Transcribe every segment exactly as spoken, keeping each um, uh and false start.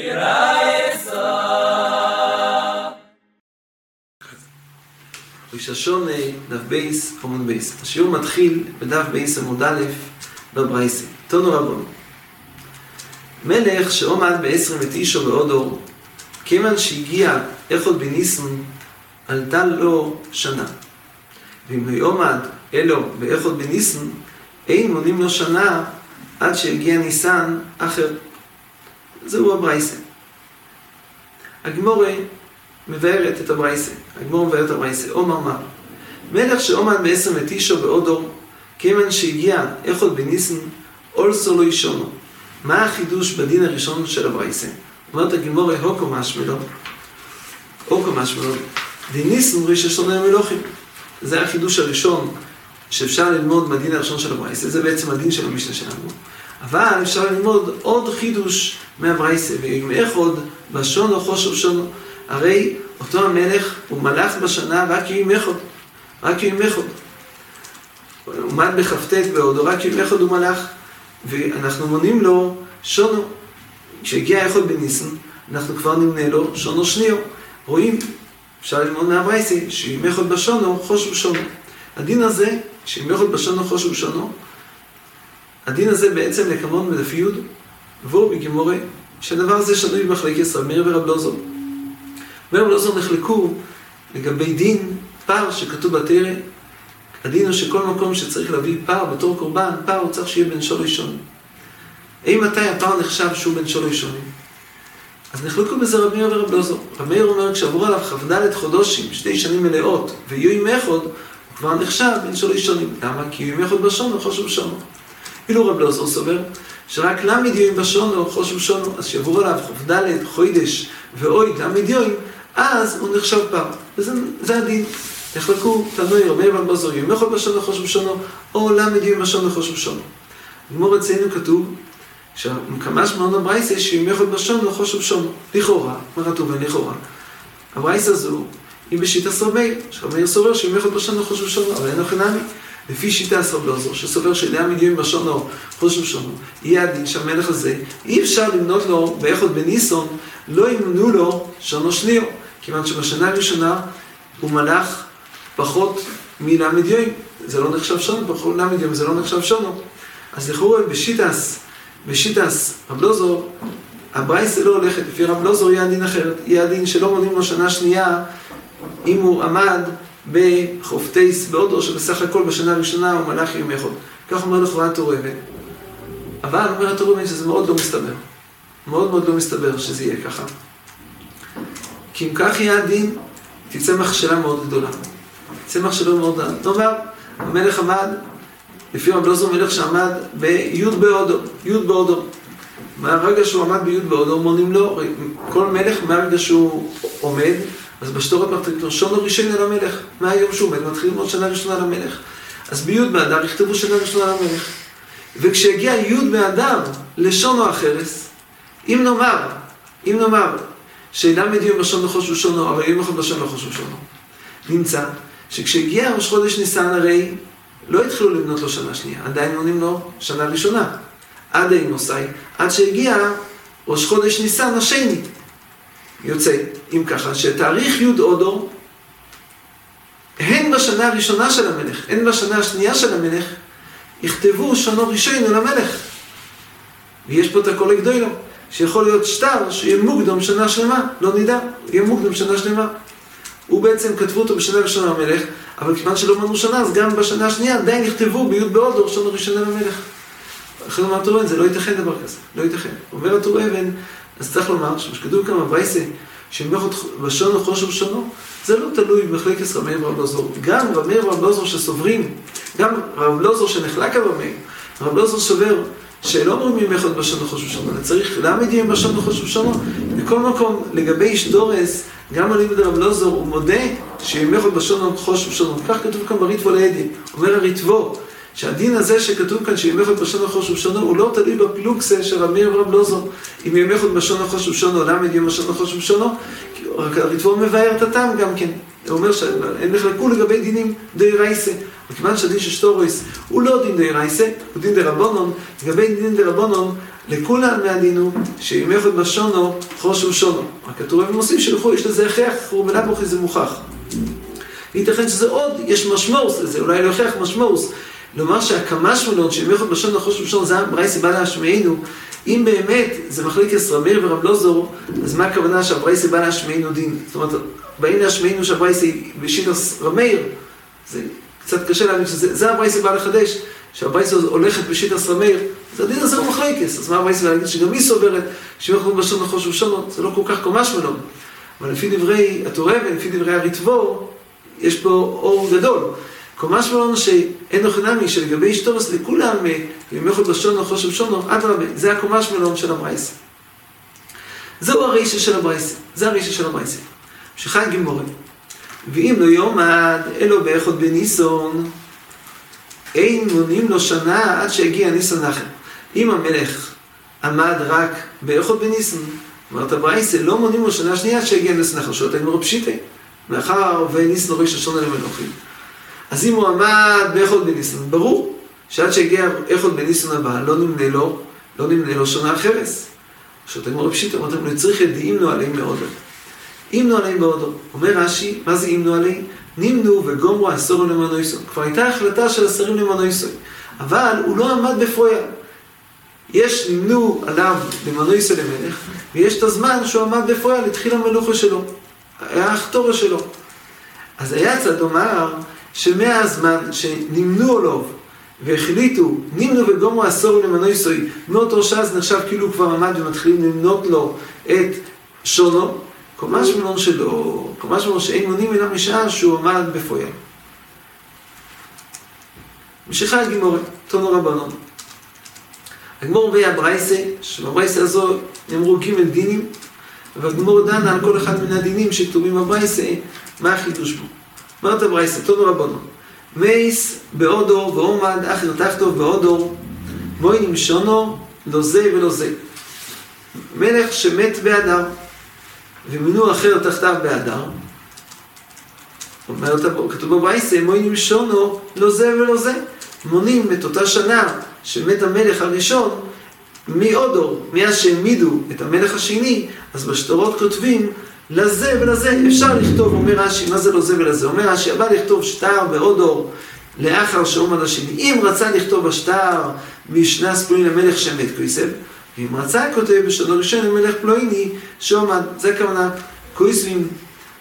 Rosh Hashanah, דף בייס, חמוד בייס. השיעור מתחיל בדף בייס עמוד א' בברייסה. תנו רבנו. מלך שעומד ב-עשרים ותשע באודור, כיוון שהגיע אחד בניסן, עלתה לו שנה. ואם הוא עומד אלו באחד בניסן, אין מונים לו שנה עד שהגיע ניסן אחר. זהו הברייסה. הגמורה מבארת את הברייסה. הגמור מבארת את הברייסה. אומר מה? מלך שעומד ב-עשרים ותשע באודור, כיוון שהגיע אחד בניסן, אולסו לא ישונו. מה החידוש בדין הראשון של הברייסה? אומרת הגמורה, הוקו משמלו. הוקו משמלו. דיניסן ראש השונה המלוכים. זה החידוש הראשון שאפשר ללמוד מהדין הראשון של הברייסה. זה בעצם הדין של המשנה שלנו. אבל אפשר ללמוד עוד חידוש מהברייסה. ועם אחד בשונו חושב שונו. הרי אותו המלך הוא מלך בשנה רק יום אחד, רק יום אחד. הוא עומד בכ"ט באודו, רק יום אחד הוא מלך, ואנחנו מונים לו שונו. כשהגיע אחד בניסן, אנחנו כבר נמנה לו שונו שניו. רואים, אפשר ללמוד מהברייסה, שיום אחד בשונו חוש ושונו. הדין הזה, שיום אחד בשונו חוש ושונו, הדין הזה בעצם לקמון בדף י' והוא בגמורה, שהדבר הזה שנוי במחלקת רב מאיר ורב אלעזר. ורב אלעזר נחלקו לגבי דין פר שכתוב בתורה. הדין הוא שכל מקום שצריך להביא פר בתור קורבן, פר הוא צריך שיהיה בן שור ראשון. האם מתי הפר נחשב שהוא בן שור ראשון? אז נחלקו בזה רב מאיר ורב אלעזר. רב מאיר אומר, כשעברו עליו כ"ד חודשים, שתי שנים מלאות, ויהיו יום אחד, הוא כבר נחשב בן שור ראשונים. למה? כי יום אחד בשונו חוש ובשונו. אילו רב אלעזר סובר שרק למד יום בשונו חוש ובשונו, אז שעברו עליו כ"ד חודש ואוי למד יום, אז הוא נחשב פר, וזה הדין. נחלקו תנוי רבי רבי בזור, יום אחד בשונו חוש ובשונו, או למד יום בשונו חוש ובשונו. בגמרא אצלנו כתוב, שמקמש מעון הברייסה שיום אחד בשונו חוש ובשונו. לכאורה, מה כתוב בין לכאורה? הברייסה הזו היא בשיטה רבי מאיר, שרבי מאיר סובר שיום אחד בשונו חוש ובשונו, אבל אין הכי נמי. לפי שיטה רבי בזור, שסובר שלעמד יום בשונו חוש ובשונו, יהיה הדין שהמלך הזה, אי אפשר למנות לו באחד בניסן, לא ימנו לו שונו שניו. כיוון שבשנה הראשונה הוא מלך פחות מלמד יום, זה לא נחשב שונו, פחות מלמד יום, זה לא נחשב שונו. אז לכאורה בשיטס, בשיטס רב אלעזר, הברייסה לא הולכת, לפי רב אלעזר יהיה הדין אחרת, יהיה הדין שלא מונים לו שנה שנייה, אם הוא עמד בחוף טייס באודו, שבסך הכל בשנה הראשונה הוא מלך יום אחד. כך אומר לכאורה התורבן. אבל אומר התורבן שזה מאוד לא מסתבר, מאוד מאוד לא מסתבר שזה יהיה ככה. כי אם כך יהיה הדין, תצא מחשלה מאוד גדולה. תצא מחשלה מאוד גדולה. נאמר, המלך עמד, לפי רב אלעזר מלך שעמד בי' באודו, י' באודו. מהרגע שהוא עמד בי' באודו, מונים לו, כל מלך מהרגע שהוא עומד, אז בשטורת מתחילים שונו ראשון על המלך. מהיום שהוא עומד, מתחילים עוד שנה ראשונה על המלך. אז בי' באדר יכתבו שנה ראשונה על המלך. וכשהגיע י' באדר לשונו החרס, אם נאמר, אם נאמר, שלמד יום בשונו חוש ושונו, אבל יום אחד בשונו חוש ושונו. נמצא שכשהגיע ראש חודש ניסן הרי לא התחילו למנות לו שנה שנייה, עדיין מונים לו שנה ראשונה. עד האינוסאי, עד שהגיע ראש חודש ניסן השני. יוצא, אם ככה, שתאריך י' אודו, הן בשנה הראשונה של המלך, הן בשנה השנייה של המלך, יכתבו שונו ראשון למלך. ויש פה את הכל הגדול לו. שיכול להיות שטר שיהיה מוקדם שנה שלמה, לא נדע, יהיה מוקדם שנה שלמה. הוא בעצם כתבו אותו בשנה ראשונה למלך, אבל כמעט שלא מנו שנה, אז גם בשנה השנייה עדיין נכתבו בי' באודו שונו ראשונה למלך. אחרי לומר התורבן, זה לא ייתכן דבר כזה, לא ייתכן. אומר התורבן, אז צריך לומר, שכתוב כאן הברייסה, שמלכות בשונו חוש ובשונו, זה לא תלוי במחלוקת רב מאיר ורב אלעזר. גם רב מאיר ורב אלעזר שסוברים, גם רב אלעזר שנחלק על רב מאיר, רב אלעזר סובר שלא אומרים יום אחד בשונו חוש ובשונו, אלא צריך למד יום בשונו חוש ובשונו. בכל מקום, לגבי איש דורס, גם על ידי רב אלעזר, הוא מודה שיום אחד בשונו חוש ובשונו. כך כתוב כאן בריטב"א לידי. אומר הריטב"א, שהדין הזה שכתוב כאן שיום אחד בשונו חוש ובשונו, הוא לא תלוי בפילוגסה של רב מאיר ורב אלעזר. אם יום אחד בשונו חוש ובשונו, למד יום בשונו חוש ובשונו, הריטב"א מבאר את הטעם גם כן. הוא אומר שהם נחלקו לגבי דינים דאורייסה. וכיוון שהדין של שטורויס הוא לא דין דאורייסה, הוא דין דרבנן. לגבי דין דרבנן, לכולם מעלינו, שאם יחד בשונו, חושו שונו. הכתובים עושים שלכו, יש לזה הכרח, חורבנה בוכי זה מוכח. ייתכן שזה עוד, יש משמעוס לזה, אולי לא הכרח משמעוס. לומר שהקמה שמונות, שאם יחד בשונו, חושו שונו, זה המראי סיבה להשמעינו. אם באמת זה מחליק ישרמיר ורב לא זור, אז מה הכוונה שהמראי סיבה להשמעינו דין? זאת אומרת, באים להשמעינו שהמראי סיבה רמיר, זה קצת קשה להבין שזה המראי סיבה לחדש. שהברייסה הולכת בשיטה סמאיר, אז הדין הזה הוא מחלקס. אז מה הברייסה להגיד שגם היא סוברת, שאם אנחנו בשונות חושו שונות, זה לא כל כך קומש מנו. אבל לפי דברי התורה ולפי דברי הריטבור, יש פה אור גדול. קומש מנו שאין אוכנמי, שלגבי אשתורס לכולם, אם יוכל בשונות חושו שונות, עד רבה, זה הקומש מנו של הברייסה. זהו הרישה של הברייסה, זה הרישה של הברייסה. שחי גמורה. ואם לא יומד, אלו באחד בניסון, אין מונים לו שנה עד שהגיע ניסן לכם. אם המלך עמד רק באחד בניסן, אמרת ברייסה, לא מונים לו שנה שנייה עד שהגיע ניסן לכם. שואלת אין מרוב שיטה, מאחר וניסן ראש השונה למלוכים. אז אם הוא עמד באחד בניסן, ברור שעד שהגיע אחד בניסן הבא, לא נמנה לו, לא נמנה לו שנה החרס. שואלת אין מרוב שיטה, אמרתם, אני צריך ידיעים נועלים מאודו. אם נועלים באודו, אומר רש"י, מה זה אם נועלים? נמנו וגומרו עשורים למנויסוי. כבר הייתה החלטה של עשרים למנויסוי, אבל הוא לא עמד בפרויה. יש נמנו עליו למנויסוי למלך, ויש את הזמן שהוא עמד בפרויה לתחיל המלוכה שלו, ההכתורה שלו. אז היה צד אומר שמהזמן שנמנו עליו והחליטו, נמנו וגומרו עשורים למנויסוי, מאותו שעה זה נחשב כאילו הוא כבר עמד ומתחילים למנות לו את שונו, קומש מלון שלו, קומש מלון שאין מונים אלא משעה שהוא עמד בפויה. משיכה הגימורה, תונו רבנון. הגמור בי הברייסה, שבברייסה הזו נאמרו ג' דינים, והגמור דנה על כל אחד מן הדינים שכתובים בברייסה, מה החידוש בו. אומרת הברייסה, תונו רבנון. מייס באודור ועומד, אחר תחתו באודור, מוי נמשונו, לא זה ולא זה. מלך שמת באדר, ומינו אחר תחתיו באדר, אומר אותה, כתוב בברייסה, מונים שונו, לא זה ולא זה. מונים את אותה שנה שמת המלך הראשון, מאודור, מאז שהעמידו את המלך השני, אז בשטרות כותבים, לזה ולזה. אפשר לכתוב, אומר רש"י, מה זה לא זה ולזה? אומר רש"י, הבא לכתוב שטר באודור, לאחר שעומד השני. אם רצה לכתוב השטר משנה ספלוין למלך שמת כויסב, ואם רצה כותב בשנה ראשון למלך פלויני שעומד, זה הכוונה, כויסבים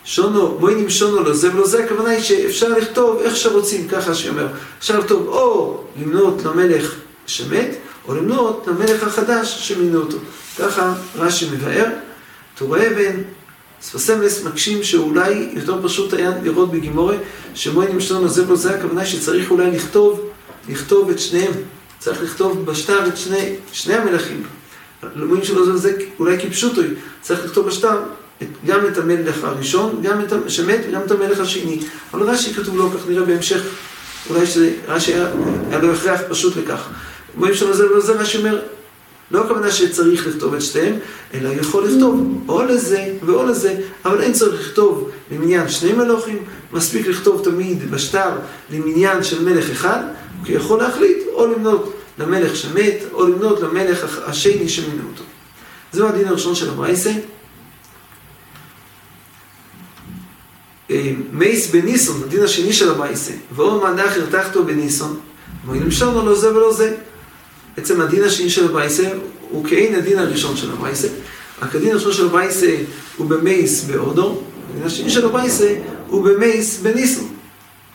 שונו, מוינים שונו לא זה ולא זה, הכוונה היא שאפשר לכתוב איך שרוצים, ככה שאומר, אפשר לכתוב או למנות למלך שמת, או למנות למלך החדש שמינו אותו. ככה רש"י מבאר, תורה אבן, ספסמס מקשים שאולי יותר פשוט היה לראות בגימורה, שמוינים שונו לא זה ולא זה, הכוונה היא שצריך אולי לכתוב, לכתוב את שניהם, צריך לכתוב בשטר את שני, שני המלכים. למוים שלו זה וזה אולי כפשוטוי, צריך לכתוב בשטר גם את המלך הראשון, גם את השמת וגם את המלך השני. אבל רש"י כתוב לא כך, נראה בהמשך, אולי שרש"י היה, היה לו הכרח פשוט לכך. למוים שלו זה וזה רש"י אומר, לא הכוונה שצריך לכתוב את שתיהם, אלא יכול לכתוב או לזה ואו לזה, אבל אין צריך לכתוב למניין שני מלוכים, מספיק לכתוב תמיד בשטר למניין של מלך אחד, כי יכול להחליט או למנות למלך שמת, או למנות למלך השני שמינו אותו. זהו הדין הראשון של הברייסה. מייס בניסון, הדין השני של הברייסה, ועומד אחר תחתו בניסון, מוינים שונו לא זה ולא זה. בעצם הדין השני של הברייסה הוא כאין הדין הראשון של הברייסה, רק הדין הראשון של הברייסה הוא במייס באודור, הדין השני של הברייסה הוא במייס בניסון.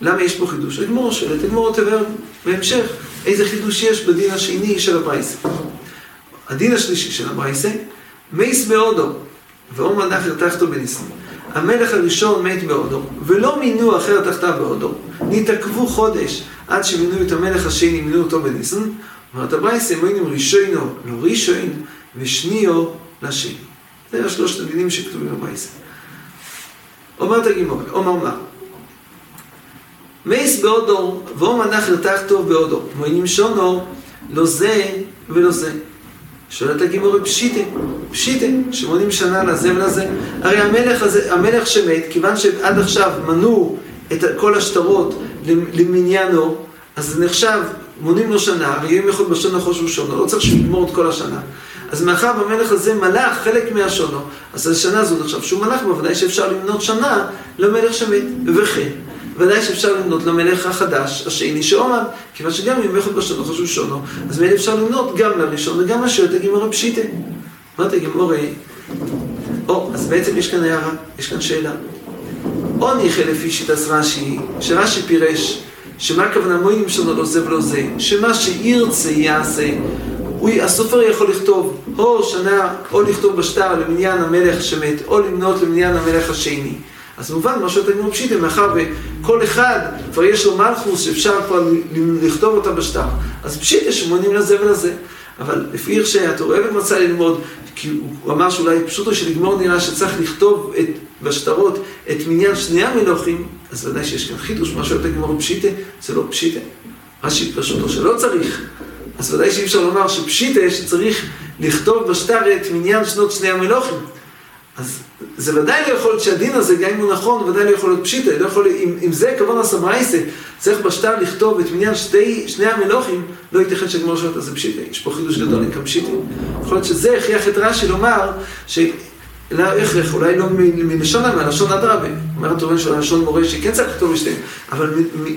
למה יש פה חידוש? הגמור שואלת, הגמור תבהר בהמשך, איזה חידוש יש בדין השני של הברייסה. הדין השלישי של הברייסה, מייס באודו, ועומד אחר תחתו בניסן. המלך הראשון מת באודו, ולא מינו אחר תחתיו באודו, נתעכבו חודש עד שמינו את המלך השני, מינו אותו בניסן. אומרת הברייסה, מוינים ראשונו לא ראשון, ושניו לשני. זה השלושת הדינים שכתובים בברייסה. אומרת הגימור, אומר אומר, מייס באודור, ועומד אחר תחתו באודור, מוינים שונו, לא זה ולא זה. שואלת הגימורה פשיטה, פשיטה, שמונים שנה לזה ולזה. הרי המלך, הזה, המלך שמת, כיוון שעד עכשיו מנו את כל השטרות למניינו, אז זה נחשב מונים לו שנה, ויהיה מיוחד בשנה חושב שונו, לא צריך שיגמור את כל השנה. אז מאחר והמלך הזה מלך חלק מהשונו, אז השנה הזאת עכשיו שהוא מלך, בוודאי שאפשר למנות שנה למלך שמת, וכן. ודאי שאפשר למנות למלך החדש, השני שעומד, כיוון שגם אם מיוחד בשנה חושב שונו, אז מלך אפשר למנות גם לראשון וגם השני, תגימורי פשיטה. מה תגימורי? או, אז בעצם יש כאן הערה, יש כאן שאלה. עוני חלפי שיטס רש"י, שרש"י פירש, שמה הכוונה מועילים שלנו לא זה ולא זה, שמה שירצה יעשה, הסופר יכול לכתוב או שנה, או לכתוב בשטר למניין המלך שמת, או למנות למניין המלך השני. אז מובן, מה שאתה נראה פשיטה, מאחר וכל אחד כבר יש לו מלכוס שאפשר כבר לכתוב אותה בשטר, אז פשיטה שמונים לזה ולזה. אבל לפי איך שאתה אוהבת מצא ללמוד, כי הוא אמר שאולי פשוטו שלגמור נראה שצריך לכתוב את, בשטרות את מניין שני המלוכים, אז ודאי שיש כאן חידוש, מה שאתה גמור פשיטה, זה לא פשיטה. מה שפשוטו שלא צריך, אז ודאי שאי אפשר לומר שפשיטה שצריך לכתוב בשטר את מניין שנות שני המלוכים. אז זה ודאי לא יכול להיות שהדין הזה, גם אם הוא נכון, ודאי לא יכול להיות פשיטה, לא יכול, אם, אם זה כוון הסמרייסה, צריך בשטר לכתוב את מניין שתי, שני המלוכים, לא ייתכן שגמור שנות, אז זה פשיטה. יש פה חידוש גדול, אין כאן פשיטה. יכול להיות שזה הכריח את רש"י לומר, ש... אלא הכרח, אולי לא מלשון המה, לשון הדרבה. אומר התורן של הלשון מורה שכן צריך לכתוב בשתיהם, אבל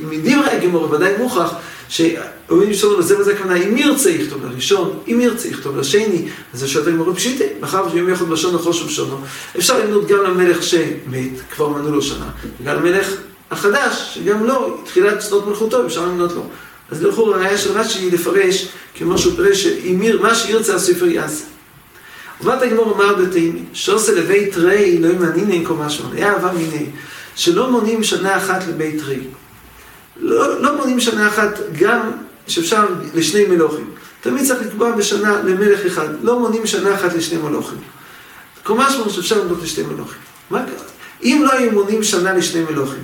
מדברי הגמרא ודאי מוכח, שאומרים שלנו לזה וזה הכוונה, אם ירצה יכתוב לראשון, אם ירצה יכתוב לשני, אז זה שאתה גמרא פשיטה, מאחר שיום יחד בשון החוש ובשונו. אפשר למנות גם למלך שמת, כבר מנו לו שנה, וגם למלך החדש, שגם לא, תחילת שנות מלכותו, אפשר למנות לו. אז לכאורה הראיה של רש"י לפרש, כמו שהוא פרש שמה שירצה הסופר יעשה. ובאת הגמור אמר בתאים, שעושה לבית ראי, לא ימעניני קומה שמונה, היה אהבה מיני, שלא מונים שנה אחת לבית ראי. לא, לא מונים שנה אחת גם שאפשר לשני מלוכים. תמיד צריך לקבוע בשנה למלך אחד, לא מונים שנה אחת לשני מלוכים. קומה שמונה שאפשר למנות לשני מלוכים. מה קרה? אם לא היו מונים שנה לשני מלוכים,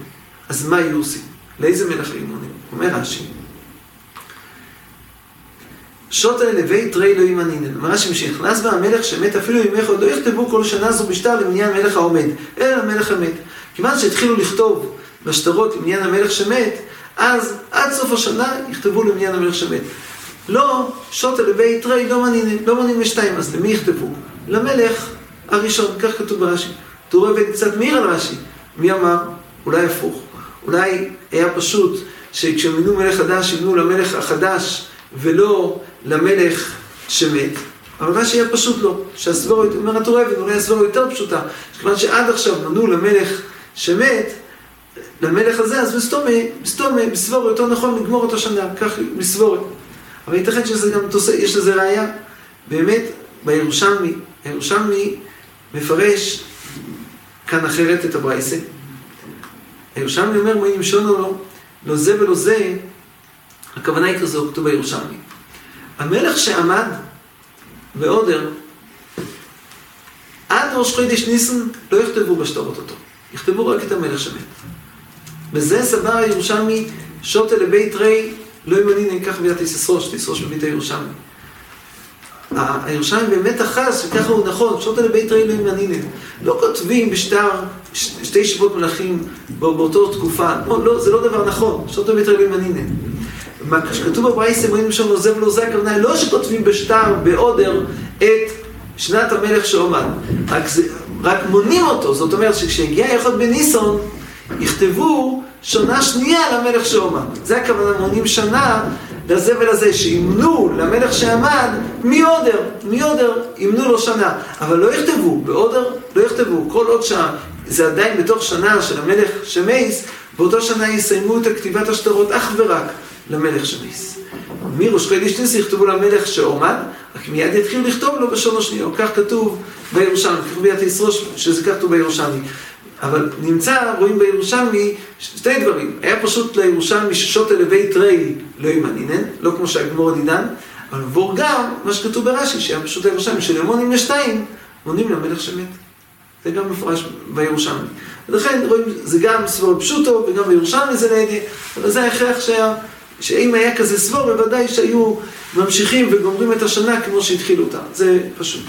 אז מה היו עושים? לאיזה מלך היו מונים? אומר רש"י. שוטה לבית ראי לא ימנינן. אמרה שמשנכנס בה המלך שמת אפילו ימך עוד לא יכתבו כל שנה זו בשטר למניין מלך העומד, אלא המלך המת. כמעט שהתחילו לכתוב בשטרות למניין המלך שמת, אז עד סוף השנה יכתבו למניין המלך שמת. לא, שוטה לבית ראי לא מנינן, לא מנינן בשתיים, אז למי יכתבו? למלך הראשון, כך כתוב ברש"י. תורא בן קצת מהיר על רש"י. מי אמר? אולי הפוך. אולי היה פשוט שכשמינו מלך חדש, ימנו למלך החדש ולא למלך שמת, אבל מה שהיה פשוט לא, שהסברו, אומר התורה, ואולי הסברו יותר פשוטה, שכיוון שעד עכשיו מנו למלך שמת, למלך הזה, אז מסתומה, מסתומה, מסברו, יותר נכון לגמור אותו שנה, כך מסברו. אבל ייתכן שזה גם תוסע, יש לזה ראייה, באמת, בירושלמי, הירושלמי מפרש כאן אחרת את הברייסה. הירושלמי אומר, מה נמשון או לא, לא זה ולא זה, הכוונה היא כזו, כתוב בירושלמי. המלך שעמד בעודר, עד ראש חודש ניסן לא יכתבו בשטרות אותו, יכתבו רק את המלך שמת. וזה סבר הירושלמי, שוטה לבית ראי, לא ימנינן, כך ביד תיסרוש, תיסרוש בבית הירושלמי. הירושלמי באמת אחז, שככה הוא נכון, שוטה לבית ראי לא ימנינן. לא כותבים בשטר שתי שבועות מלכים באותו תקופה, לא, לא, זה לא דבר נכון, שוטה לבית ראי לא ימנינן. מה שכתוב בברייסה, מונים שם לא זה ולא זה, הכוונה לא שכותבים בשטר, בעודר, את שנת המלך שעומד. רק, זה, רק מונים אותו, זאת אומרת שכשהגיע היחוד בניסון, יכתבו שנה שנייה למלך שעומד. זה הכוונה, מונים שנה לזה ולזה, שימנו למלך שעמד מעודר, מעודר, ימנו לו שנה. אבל לא יכתבו, בעודר לא יכתבו, כל עוד שעה, זה עדיין בתוך שנה של המלך שמייס, באותו שנה יסיימו את הכתיבת השטרות אך ורק. למלך שמייס. מראש חודש ניסן יכתבו למלך שעומד, רק מיד יתחילו לכתוב לו בשון השני, או כך כתוב בירושלמי, כך ביד תיסרוש, שזה כך כתוב בירושלמי. אבל נמצא, רואים בירושלמי, שתי דברים. היה פשוט לירושלמי ששוטה לבית ראי לא ימנינן, לא כמו שהגמור דינן, אבל עבור גם מה שכתוב ברש"י, שהיה פשוט לירושלמי, שלמונים לשתיים, מונים למלך שמת. זה גם מפרש בירושלמי. ולכן רואים, זה גם סבור פשוטו, וגם בירושלמי זה נהדה, אבל זה הכרח שהיה שאם היה כזה סבור, בוודאי שהיו ממשיכים וגומרים את השנה כמו שהתחילו אותה. זה פשוט.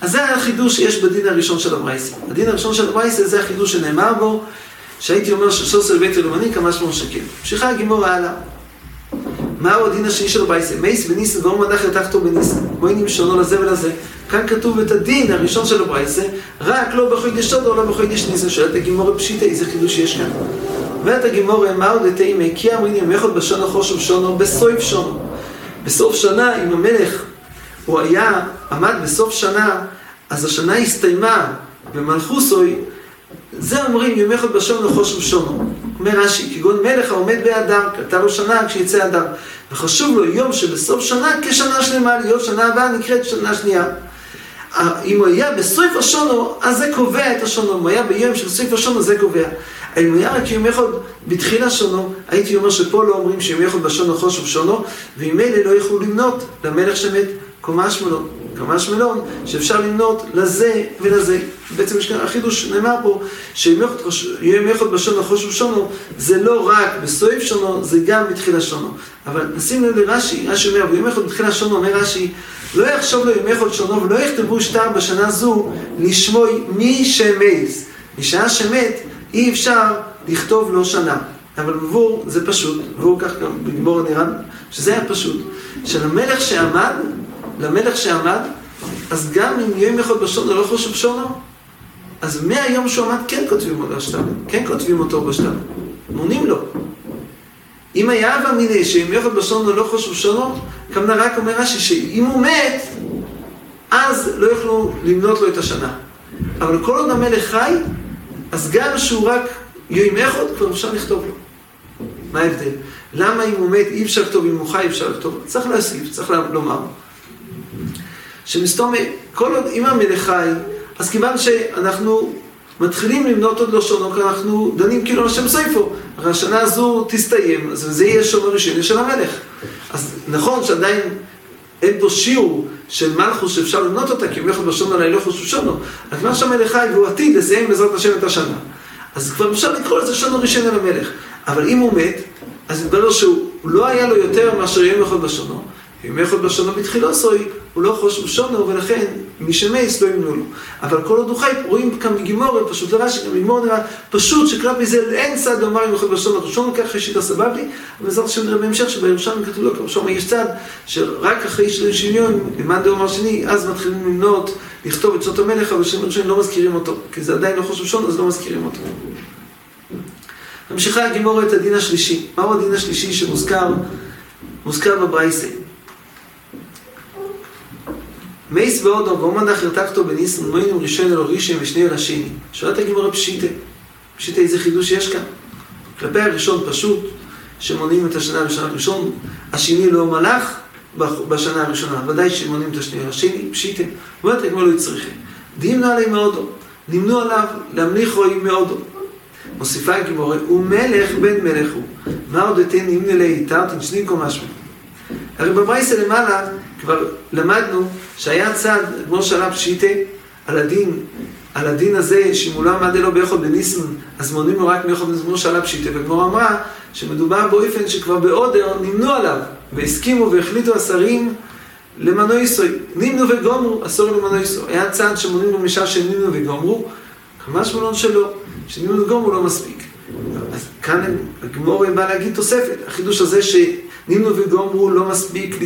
אז זה החידוש שיש בדין הראשון של הברייסה. הדין הראשון של הברייסה זה החידוש שנאמר בו, שהייתי אומר ששוסר בית אלומני כמה שמון שקל. המשיכה הגימור הלאה. מהו הדין השני של בייסה? מייס וניסן ואום הדח יתחתו בניסן. מוינים שונו לזה ולזה. כאן כתוב את הדין הראשון של בייסה, רק לא בחודש שוד או לא בחודש ניסן. שואלת הגימור פשיטה, איזה חידוש יש כאן. ואת הגימור מהו דתאימי, כי אמרינים יחוד בשונו חושב שונו, בסוף שונו. בסוף שנה, אם המלך הוא היה, עמד בסוף שנה, אז השנה הסתיימה במלכוסוי, זה אומרים יום אחד בשונו חושב שונו. אומר רש"י, כגון מלך העומד באדר, קלטה לו שנה כשיצא אדר. וחשוב לו יום שבסוף שנה כשנה שלמה, להיות שנה הבאה נקראת שנה שנייה. אם הוא היה בסוף השונו, אז זה קובע את השונו. אם הוא היה ביום שבסוף השונו, זה קובע. אם הוא היה רק יום אחד בתחילה שונו, הייתי אומר שפה לא אומרים שיום אחד בשונו חושב שונו, ועם אלה לא יכולו למנות למלך שמת קומש מלון. קמש מלון, שאפשר למנות לזה ולזה. בעצם יש כאן החידוש נאמר פה, שיום יחוד בשונו חושב שונו, זה לא רק בסוף שונו, זה גם בתחילה שונו. אבל נשים לב לרש"י, רש"י אומר, ויום יחוד בתחילה שונו, אומר רש"י, לא יחשוב לו יום יחוד שונו, ולא יכתבו שטר בשנה זו, לשמוי מי שמייס. משעה שמת, אי אפשר לכתוב לו שנה. אבל בבור זה פשוט, והוא כך גם בגמור הנירן, שזה היה פשוט, שלמלך שעמד, למלך שעמד, אז גם אם יום יחוד בשונו לא חושב שונו, אז מהיום שהוא עמד כן כותבים אותו בשטר, כן כותבים אותו בשטר, מונים לו. אם היה אבל מיני שיום יחוד בשונו לא חושב שונו, כמנה רק אומר רש"י שאם הוא מת, אז לא יוכלו למנות לו את השנה. אבל כל עוד המלך חי, אז גם שהוא רק יום יחוד, כבר אפשר לכתוב לו. מה ההבדל? למה אם הוא מת אי אפשר לכתוב, אם הוא חי אפשר לכתוב? צריך להוסיף, צריך לומר. שמסתום, כל עוד עם המלך חי, אז כיוון שאנחנו מתחילים למנות עוד לא שונו, כי אנחנו דנים כאילו לשם סויפו, הרי השנה הזו תסתיים, אז זה יהיה שונו ראשון של המלך. אז נכון שעדיין אין פה שיעור של מלכוס שאפשר למנות אותה, כי אם יחוד בשונו עליי לא חושב שונו, רק מה שהמלך חי הוא עתיד לסיים בעזרת השם את השנה. אז כבר אפשר לקרוא לזה שונו ראשון של המלך. אבל אם הוא מת, אז נדבר לו שהוא לא היה לו יותר מאשר יום יחוד בשונו, יום יחוד בשונו בתחילו סוי, הוא לא חושב שונו, ולכן משמייס לא ימנו לו. אבל כל עוד הוא חי, רואים כאן בגימור, פשוט לרש"י, בגימור נראה פשוט שכלב מזה אין צד לומר אם יחוד בשונו ראשון, ככה שיטה סבב לי, ובעזרת השם נראה בהמשך שבירושלים כתוב לו, כרשום יש צד, שרק אחרי שוויון, למען דאמר שני, אז מתחילים למנות, לכתוב את שנות המלך, אבל שם ראשון לא מזכירים אותו, כי זה עדיין לא חושב שונו, אז לא מזכירים אותו. ממשיכה הגימור את הדין השלישי. מהו הדין השלישי שמוזכר? מוזכר בברייתא. מייס ואודו, ואומן דחר תקטו בניסן, מוינים ראשון אלו ראשון ושני אלו השני. שואלת הגימורה פשיטה. פשיטה איזה חידוש יש כאן. כלפי הראשון פשוט, שמונים את השנה הראשונה הראשון, השני לא מלך בשנה הראשונה, ודאי שמונים את השני השני, פשיטה. ואומרת הגימורה לא יצריכה. דהימנו עלי מאודו, נמנו עליו להמליך רואים מאודו. מוסיפה הגימורה, הוא מלך בן מלך הוא. מה עוד אתן נמנה להיטר, תנשני קומש בו. הרי בברייתא למעלה כבר למדנו שהיה צד, כמו שאלה פשיטה, על הדין, על הדין הזה, שאם הוא לא עמד אלו ביחוד בניסן, אז מונים לו רק מיוחד בניסן, כמו שאלה פשיטה, וכמו אמרה, שמדובר באופן שכבר בעודר נמנו עליו, והסכימו והחליטו השרים למנוע איסוי. נמנו וגומרו, אסור למנוע איסוי. היה צד שמונים לו משעה שנמנו וגומרו, כמה שמולון שלו, שנמנו וגומרו לא מספיק. אז כאן הגמורה בא להגיד תוספת, החידוש הזה ש... נמנו וגומרו לא מספיק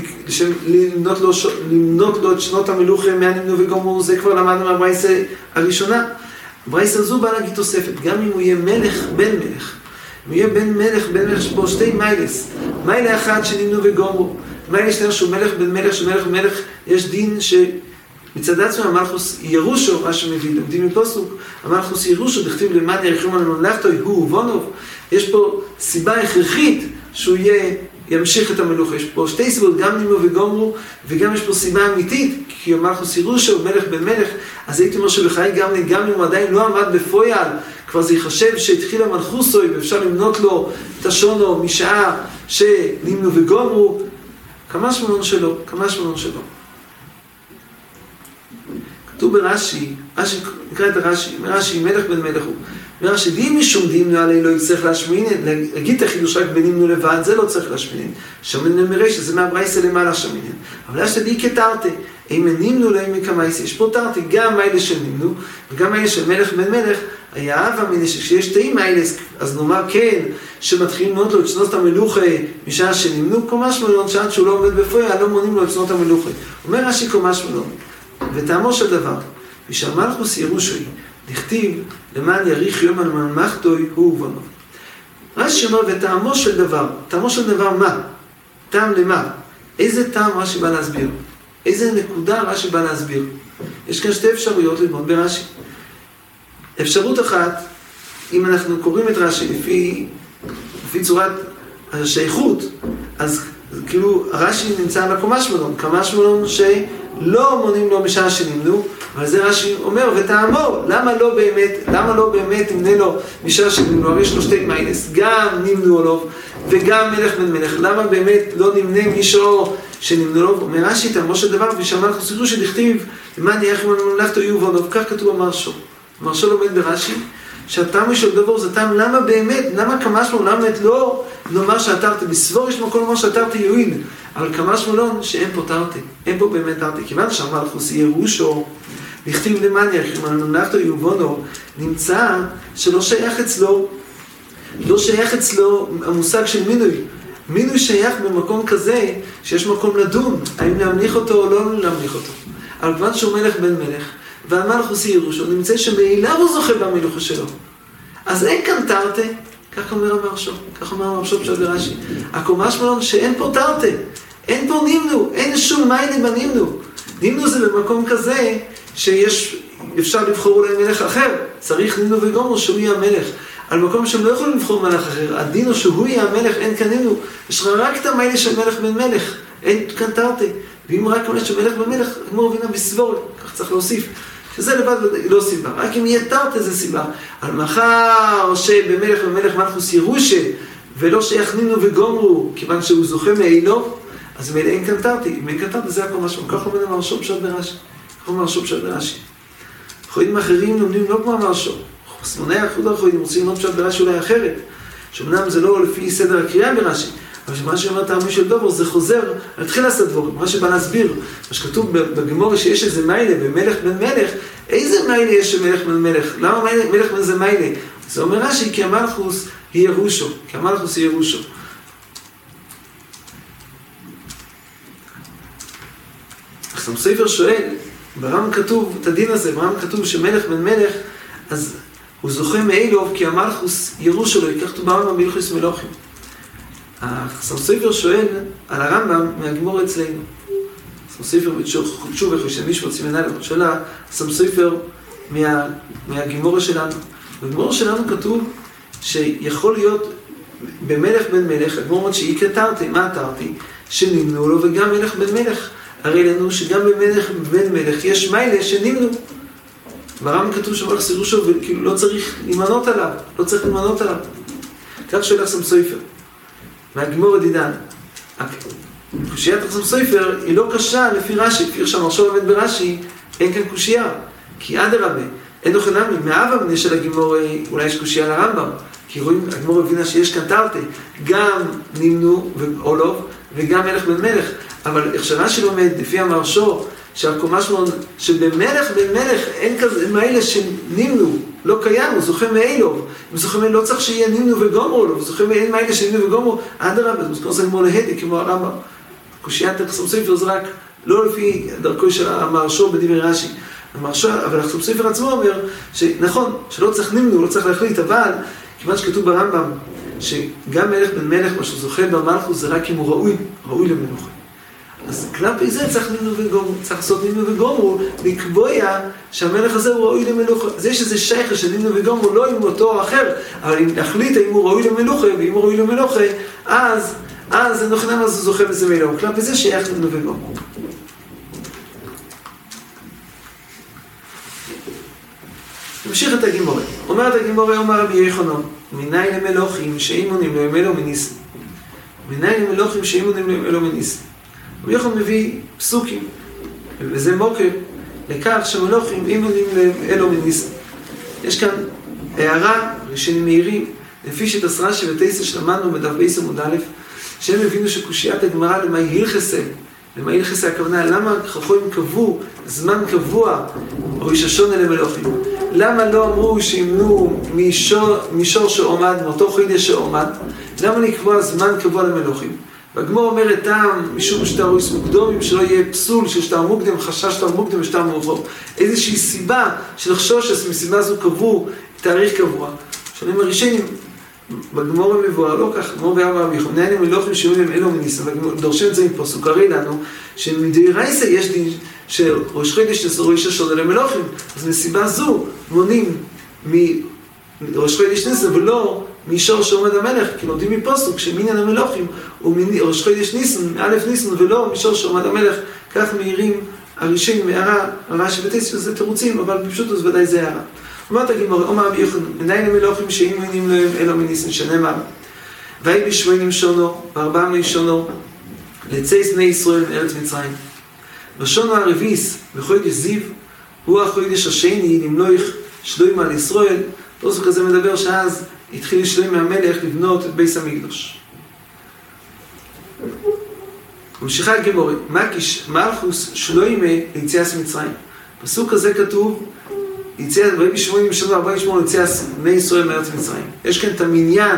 למנות לו, למנות לו את שנות המלוכה מהנמנו וגומרו, זה כבר למדנו מהברייתא הראשונה. הברייתא הזו באה להגיד תוספת, גם אם הוא יהיה מלך בן מלך, אם הוא יהיה בן מלך בן מלך שבו שתי מיילס, מיילה אחת שנמנו וגומרו, מיילה שנייה שהוא מלך בן מלך שהוא מלך מלך, יש דין שמצד עצמו המלכוס ירושו, מה שמביא, למדים מפוסוק, המלכוס ירושו, דכתיב למען ירחום על ממלכתו, הוא ובונוב, יש פה סיבה הכרחית שהוא יהיה ימשיך את המלוכה. יש פה שתי סיבות, גם נימו וגומרו, וגם יש פה סיבה אמיתית, כי המלכוס ירושה הוא מלך בן מלך, אז הייתי אומר שבחיי גם נימו עדיין לא עמד בפועל, כבר זה יחשב שהתחיל המלכוסוי, ואפשר למנות לו את השונו משעה שנימו וגומרו, כמה שמלון שלו, כמה שמלון שלו. כתוב ברש"י, נקרא את הרש"י, מרש"י מלך בן מלך הוא. מרש"י, ואם משום דימנו עלי לא יצטרך להשמינן, להגיד את החידוש רק בנימנו לבד, זה לא צריך להשמינן. שמינן מרש"י, זה מהברייתא למעלה שמינן. אבל יש לדי כתרתי, אם נמנו להם מקמייס, יש פה תרתי גם אלה שנמנו, וגם אלה של מלך בן מלך, היה אהבה מן שכשיש תאים האלה, אז נאמר כן, שמתחילים מנות לו את שנות המלוכה משעה שנמנו, קומה שמלון, שעד שהוא לא עומד בפויה, לא מונים לו את שנות המלוכה. אומר רש"י קומה שמלון, וטעמו של דבר, ושהמלכוס ירושוי, נכתיב למען יריך יום על מלמחתוי הוא ובנו. רש"י אומר, וטעמו של דבר, טעמו של דבר מה? טעם למה? איזה טעם רש"י בא להסביר? איזה נקודה רש"י בא להסביר? יש כאן שתי אפשרויות ללמוד ברש"י. אפשרות אחת, אם אנחנו קוראים את רש"י לפי, לפי צורת השייכות, אז כאילו רש"י נמצא על הקומש מלון, קומש מלון שלא מונים לו משעה שנמנו, אבל זה רש"י אומר, ותאמור, למה לא באמת, למה לא באמת נמנה לו משעה שנמנו, אבל יש לו שתי מיינס, גם נמנו עליו, וגם מלך בן מלך, למה באמת לא נמנה מישהו שנמנו לו, אומר רש"י, תאמרו של דבר, ושאמר אנחנו סידו שנכתיב, למען יריך יום על ממלכתו יהיו ובניו, כך כתוב המרש"ו. מרש"ו לומד ברש"י, שהטעם של דבר זה טעם, למה באמת, למה קמש מלון, למה לא נאמר שהתרתי, בסבור יש מקום לומר שהתרתי יועיל, אבל קמש מלון שאין פה תרתי, אין פה באמת תרתי, כיוון שהמלכוס ירושו, נכתיב למען יריך יום על ממלכתו יהיו ובניו, נמצא שלא שייך אצלו, לא שייך אצלו המושג של מינוי, מינוי שייך במקום כזה שיש מקום לדון, האם להמליך אותו או לא להמליך אותו, אבל כיוון שהוא מלך בן מלך, והמלכוס ירושו, נמצא שמעילה הוא זוכה במלוכה שלו. אז אין כאן תרתי, כך אומר המרש"ו, כך אומר המרש"ו פשט ברש"י. הקומש מלון שאין פה תרתי, אין פה נמנו, אין שום מייני בנמנו. נמנו זה במקום כזה שיש, אפשר לבחור אולי מלך אחר, צריך נמנו וגומרו שהוא יהיה המלך. על מקום שהם לא יכולים לבחור מלך אחר, הדין הוא שהוא יהיה המלך, אין כאן נמנו, יש רק את המייני של מלך בן מלך, אין כאן תרתי. ואם רק מלך של מלך בן מלך, כמו רבינה בסבורת, כך צריך להוסיף. שזה לבד לא סיבה, רק אם יהיה תרתי זה סיבה. על מחר שבמלך ומלך מלכוס ירושה, ולא שיחנינו וגומרו, כיוון שהוא זוכה מעילו, אז מלא אין כאן תרתי, אם אין כאן תרתי זה הכל משהו. כך אומר המרש"ו פשט ברש"י, כך אומר המרש"ו פשט ברש"י. חכמים אחרים לומדים לא כמו המרש"ו, סמני החודר חכמים רוצים לומר פשט ברש"י אולי אחרת, שאומנם זה לא לפי סדר הקריאה ברש"י, אבל מה שאומר טעמו של דבר, זה חוזר על תחילה סדבור, מה שבא להסביר, מה שכתוב בגמרא שיש איזה מיילה, במלך בן מלך, איזה מיילה יש במלך בן מלך? למה מלך בן זה מיילה? זה אומר רש"י, כי המלכוס היא ירושו, כי המלכוס היא ירושו. אז המסופר שואל, ברם כתוב, את הדין הזה, ברם כתוב שמלך בן מלך, אז הוא זוכה מאילוב, כי המלכוס ירושו לו, יקח תוברם במלכוס מלוכים. הסופר שואל על הרמב"ם מהגמור אצלנו. הסופר חודשו וחושן מישהו סימנה לנו, שואל הסופר מהגמור שלנו. בגמור שלנו כתוב שיכול להיות במלך בן מלך, הגמור אומרת שהיא כתרתי, מה התרתי? שנמנו לו וגם מלך בן מלך. הרי לנו שגם במלך בן מלך יש מיילה שנמנו. ברמב"ם כתוב שמלך סירושו וכאילו לא צריך למנות עליו, לא צריך למנות עליו. כך שואל הסופר. והגמור הדידן, הקושיית החסם סופר היא לא קשה לפי רש"י, כפי שהמרש"ו לומד ברש"י, אין כאן קושייה, כי אדרבה, אין אוכל נמי, מאב המנה של הגמור אולי יש קושייה לרמב"ם, כי רואים, הגמור הבינה שיש כאן תרתי, גם נמנו ואולוב וגם מלך בן מלך, אבל איך שרש"י לומד לפי המרש"ו, שהקומש מלון, שבמלך בן מלך אין כזה, הם האלה שנמנו, לא קיים, הוא זוכה מאילוב. אם זוכה מאילוב, לא צריך שיהיה נמנו וגומרו לו, הוא זוכה מאלה שנמנו וגומרו, עד הרב, אז מוזכר זה כמו להדי, כמו הרמב"ם. קושיית החסם סופר זה רק, לא לפי דרכו של המרש"ו בדברי רש"י. המרש"ו, אבל החסם סופר עצמו אומר, שנכון, שלא צריך נמנו, לא צריך להחליט, אבל כיוון שכתוב ברמב"ם, שגם מלך בן מלך, מה שזוכה במלכות, זה רק אם הוא ראוי, ראוי למלוכה. אז כלפי זה צריך לעשות נימנו וגומרו, לקבוע שהמלך הזה הוא ראוי למלוכה. אז יש איזה שייך של נימנו וגומרו, לא עם אותו או אחר, אבל אם נחליט האם הוא ראוי למלוכה, ואם הוא ראוי למלוכה, אז, אז הנוכנן הזה זוכה בזה מילאו. כלפי זה שייך נימנו וגומרו. נמשיך את הגמורה. אומרת הגמורה, אומר רבי יחנן, מניין למלוכים שאימונים להם אלו מניסן. מניין למלוכים שאימונים להם אלו מניסן. רבי יוחנן מביא פסוקים, וזה מוקר, לכך שמלוכים אימונים לאלו מניסן. יש כאן הערה, ראשונים מהירים, לפי שתס רש"י ותייסה שלמדנו בדף בייס עמוד א', שהם הבינו שקושיית הגמרא למאי הלכסה, למה ילחס הכוונה? למה חכמים קבעו זמן קבוע ראש השונה למלוכים? למה לא אמרו שימנו מישור, מישור שעומד, מאותו חידש שעומד? למה לקבוע זמן קבוע למלוכים? והגמור אומר את טעם, משום שטר רויס מוקדומים, שלא יהיה פסול של שטר מוקדם, חשש שטר מוקדם ושטר מאוחר. איזושהי סיבה של חשושס, מסיבה זו קבעו תאריך קבוע. שאני מרישיינים, בגמור המבואר, לא כך, גמור באבא אביכו, נהנים מלוכים שיולים אלו מניסה, ודורשים את זה מפסוק, הרי לנו, שמדי רייסה יש דין שראש חידש ראש השונה למלוכים, אז מסיבה זו מונים מראש חידש ניסה ולא מישור שעומד המלך, כי לומדים מפוסוק שמניין המלוכים הוא ראש חודש ניסן, מאלף ניסן, ולא מישור שעומד המלך. כך מהירים הראשים מהרה, הרעה שבתיס, וזה תירוצים, אבל בפשוטוס ודאי זה הערה. אומרת הגימור, אומר אבי יוחנן, מניין המלוכים שאם מינים להם אלו מניסן, שנאמר, והי בשמונים שונו, וארבעה מי שונו, לצי סני ישראל מארץ מצרים. בשונו הרביס, בחודש זיו, הוא החודש השני, למלוך שלוימה על ישראל. פוסוק הזה מדבר שאז התחיל לשלם מהמלך לבנות את בייס המקדוש. ממשיכה הגמורה, מקיש, מלכוס, שלוימה, ליציאס מצרים. פסוק הזה כתוב, ארבעים ושמונה, ליציאס בני ישראל מארץ מצרים. יש כאן את המניין,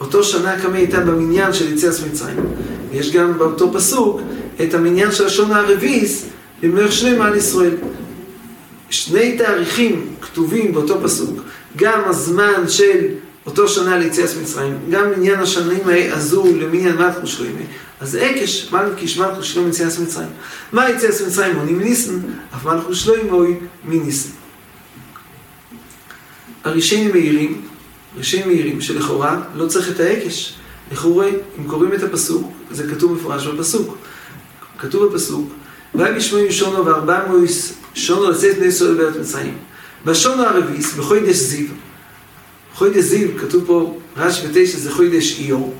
אותו שנה כמה הייתה במניין של ליציאס מצרים. יש גם באותו פסוק, את המניין של השון הרביס, למלך שלמה על ישראל. שני תאריכים כתובים באותו פסוק, גם הזמן של אותו שנה ליציאת מצרים, גם עניין השנים הזו למניין מלכוס שלוימה. אז אקש, מלכיש מלכוס שלוימה ליציאת מצרים. מה יציאת מצרים מונים מניסן, אף מלכוס שלוימה הוא מניסן. הראשיים מהירים, ראשיים מהירים שלכאורה לא צריך את האקש. לכאורה, אם קוראים את הפסוק, זה כתוב מפורש בפסוק. כתוב בפסוק, ואי בשמונים שונו וארבעה מויס שונו לצאת בני ישראל בארץ מצרים. בשונו הרביס, בחודש זיו, חודש זיו, כתוב פה רש ותשע, זה חודש איור.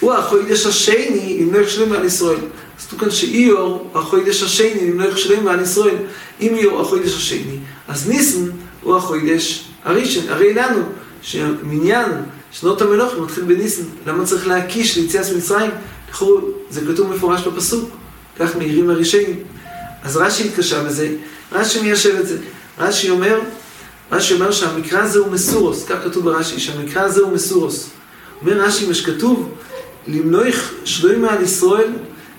הוא החודש השני למלוך שלמה על ישראל. אז תראו כאן שאיור הוא החודש השני למלוך שלמה על ישראל. אם איור החודש השני, אז ניסן הוא החודש הראשון. הרי לנו שמניין שנות המלוכים מתחיל בניסן. למה צריך להקיש ליציאת מצרים? לכו, זה כתוב מפורש בפסוק. כך מהירים הראשיים. אז רש"י התקשה בזה, רש"י מיישב את זה. רש"י אומר, רש"י אומר שהמקרא הזה הוא מסורוס, כך כתוב ברש"י, שהמקרא הזה הוא מסורוס. אומר רש"י, מה שכתוב, למלוך שלוימה על ישראל,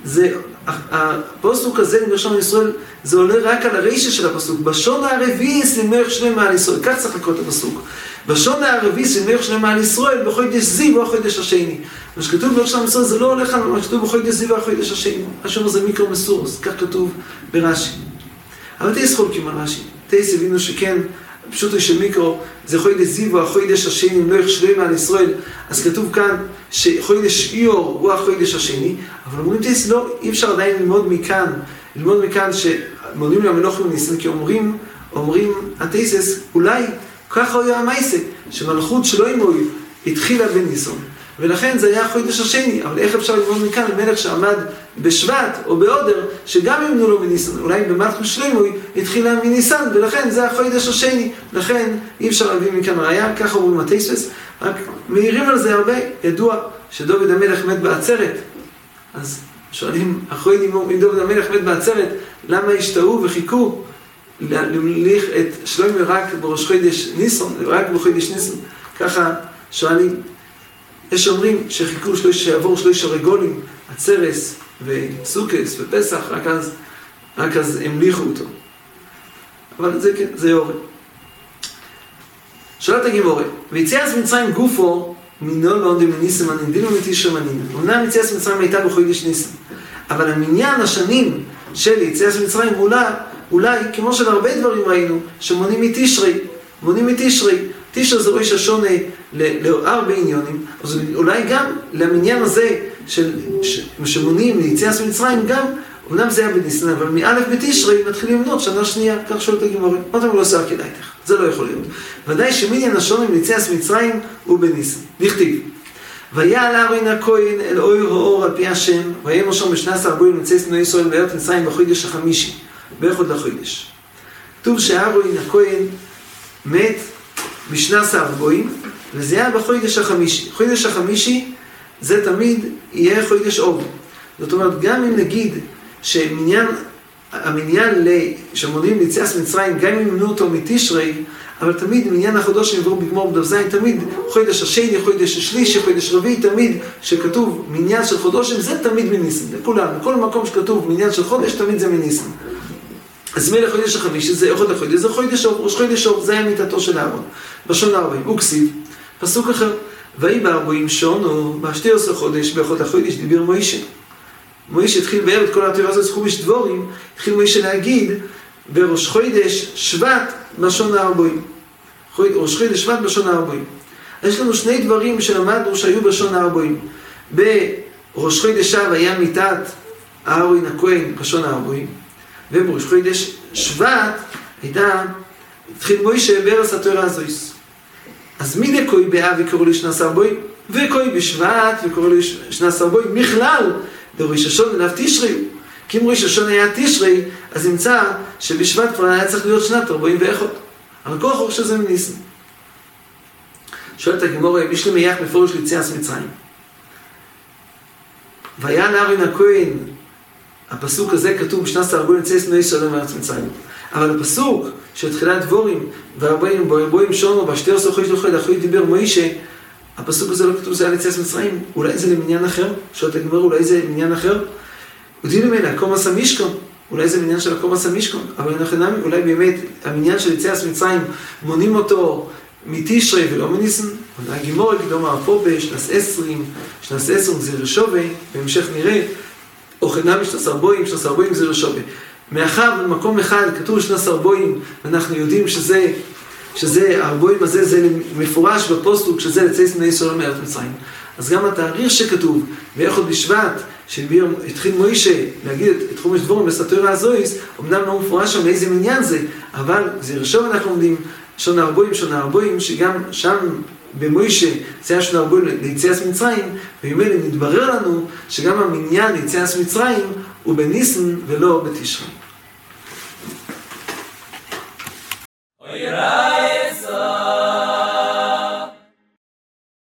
זה, הפסוק הזה, למלוך שלוימה על ישראל, זה עולה רק על הרישה של הפסוק, בשון הרביעיס למלוך שלוימה על ישראל, כך צריך לקרוא את הפסוק. בשון הרביעיס למלוך שלוימה על ישראל, בחודש זיו והחודש השני. מה שכתוב למלוך שלוימה על ישראל, זה לא הולך על מה שכתוב בחודש זיו והחודש השני. רש"י אומר, זה מיקרו מסורוס, כך כתוב ברש"י. אבל תהיה חולקים על רש"י. תייס הבינו שכן, פשוטו של מיקרו, זה חודש זיו, החודש השני, מלוך שלוימה על ישראל. אז כתוב כאן שחודש איור הוא החודש השני, אבל אומרים תייס, לא, אי אפשר עדיין ללמוד מכאן, ללמוד מכאן שמונים למלוכים מניסן, כי אומרים, אומרים התייסס, אולי ככה היה המייסה, שמלכות שלוימה התחילה בניסן, ולכן זה היה החודש השני, אבל איך אפשר ללמוד מכאן למלך שעמד בשבט או בעודר, שגם אם נו לו מניסן, אולי במלכות שלוימה התחילה מניסן, ולכן זה החודש השני, לכן אי אפשר להביא מכאן ראיה, ככה אומרים התייסס, רק מהירים על זה הרבה, ידוע שדוד המלך מת בעצרת, אז שואלים, החוידים אם דוד המלך מת בעצרת, למה השתאו וחיכו למליך את שלוימה רק בראש חודש ניסן, רק בחודש ניסן, ככה שואלים, יש אומרים שחיכו שלוש, שיעבור שלוש הרגולים, הצרס וסוכס ופסח, רק אז, רק אז המליכו אותו. אבל זה כן, זה יורד. שאלת הגימורה, ויציאס מצרים גופו מינו לאון דמניסם, הנדינו מתישר מנינה. אמנם יציאס מצרים הייתה בחודש ניסן, אבל המניין השנים של יציאס מצרים אולי, אולי, כמו של הרבה דברים ראינו, שמונים מתישרי, מונים מתישרי, תשע זה ראש השונה לארבע עניונים, אז אולי גם למניין הזה של שמונים ליציאת מצרים גם, אומנם זה היה בניסן, אבל מאלף בתשרי מתחילים לבנות שנה שנייה, כך שואלת הגימורים, מה אתם לא עושה כדאי לך? זה לא יכול להיות. ודאי שמניין השונה ליציאת מצרים הוא בניסן. נכתיב, ויעל ארון הכהן אל אוהל האור על פי השם, ויהיה משום בשנה עשר בוים לצאת בני ישראל בארץ מצרים בחודש החמישי, בערך עוד לחודש. כתוב שארון הכהן מת בשנה עשר בוים, וזה היה בחודש החמישי. חודש החמישי זה תמיד יהיה חודש אוב. זאת אומרת, גם אם נגיד שהמניין שמודיעים ליציאת מצרים, גם אם ימנו אותו מתשרי, אבל תמיד מניין החודש שנבראו בגמור בדף זין, תמיד חודש השני, חודש השלישי, חודש רביעי, תמיד שכתוב מניין של חודשים, זה תמיד מניסן. לכולם, כל מקום שכתוב מניין של חודש, תמיד זה מניסן. אז מלך חודש החמישי, זה אחד לחודש, זה חודש אור, ראש חודש אור, זה היה מיטתו של אהרון. בשון הארבעים, הוא כסיב, פסוק אחר, ויהי בארבעים שון, או בשתי עשר חודש, באחד לחודש, דיבר מוישה. מוישה התחיל בערב את כל התורה הזאת, חומש דבורים, התחיל מוישה להגיד, בראש חודש שבט בשון הארבעים. ראש חודש שבט בשון הארבעים. יש לנו שני דברים שלמדנו שהיו בשון הארבעים. בראש חודש שב היה מיטת אהרון הכהן בשון הארבעים. ובראש חודש שבט הייתה, התחיל מוישה בארץ התורה הזויס. אז מי לקוי באב וקוראו לי שנה סרבוי? וקוי בשבט וקוראו לי שנה סרבוי. מכלל, דורי ששון ולאב תשרי. כי אם ראש השון היה תשרי, אז נמצא שבשבט כבר היה צריך להיות שנת ארבעים ואחת. אבל כוח ראש הזה מניסן. שואלת הגמורה, יש לי מייח מפורש ליציאס מצרים. והיה נארין הכהן, הפסוק הזה כתוב בשנת ארבעים יצאס נוי שלום ארץ מצרים. אבל הפסוק של תחילת דבורים, וארבעים בארבעים שונו, בשתי עשר חודש לחודש אחרי דיבר מוישה, הפסוק הזה לא כתוב זה על יציאס מצרים. אולי זה למניין אחר? שואלת הגמורה, אולי זה למניין אחר? יודעים ממנה, הקום עשה מישכון, אולי זה מניין של הקום עשה מישכון, אבל אנחנו נאמין, אולי באמת המניין של יציאת מצרים מונים אותו מתשרי ולא מניסן, עונה גימור, קדום האפובה, שנס עשרים, שנס עשרים זה רשובה, בהמשך נראה, אוכנם שנס ארבעים, שנס ארבעים זה רשובה. מאחר במקום אחד כתוב שנס ארבעים, ואנחנו יודעים שזה, שזה, הארבעים הזה, זה מפורש בפוסטוק, שזה לצייס בני ישראל מארץ מצרים. אז גם התאריך שכתוב, ויחוד בשבט, שהתחיל מוישה להגיד את חומש דבורים בסטוירה הזויס, אמנם לא מפורש שם איזה מניין זה, אבל זה ראשון אנחנו עומדים, שון ארבעים, שון ארבעים, שגם שם במוישה יצא שון ארבעים ליציאס מצרים, ובאמת נתברר לנו שגם המניין ליציאס מצרים הוא בניסן ולא בתשרי.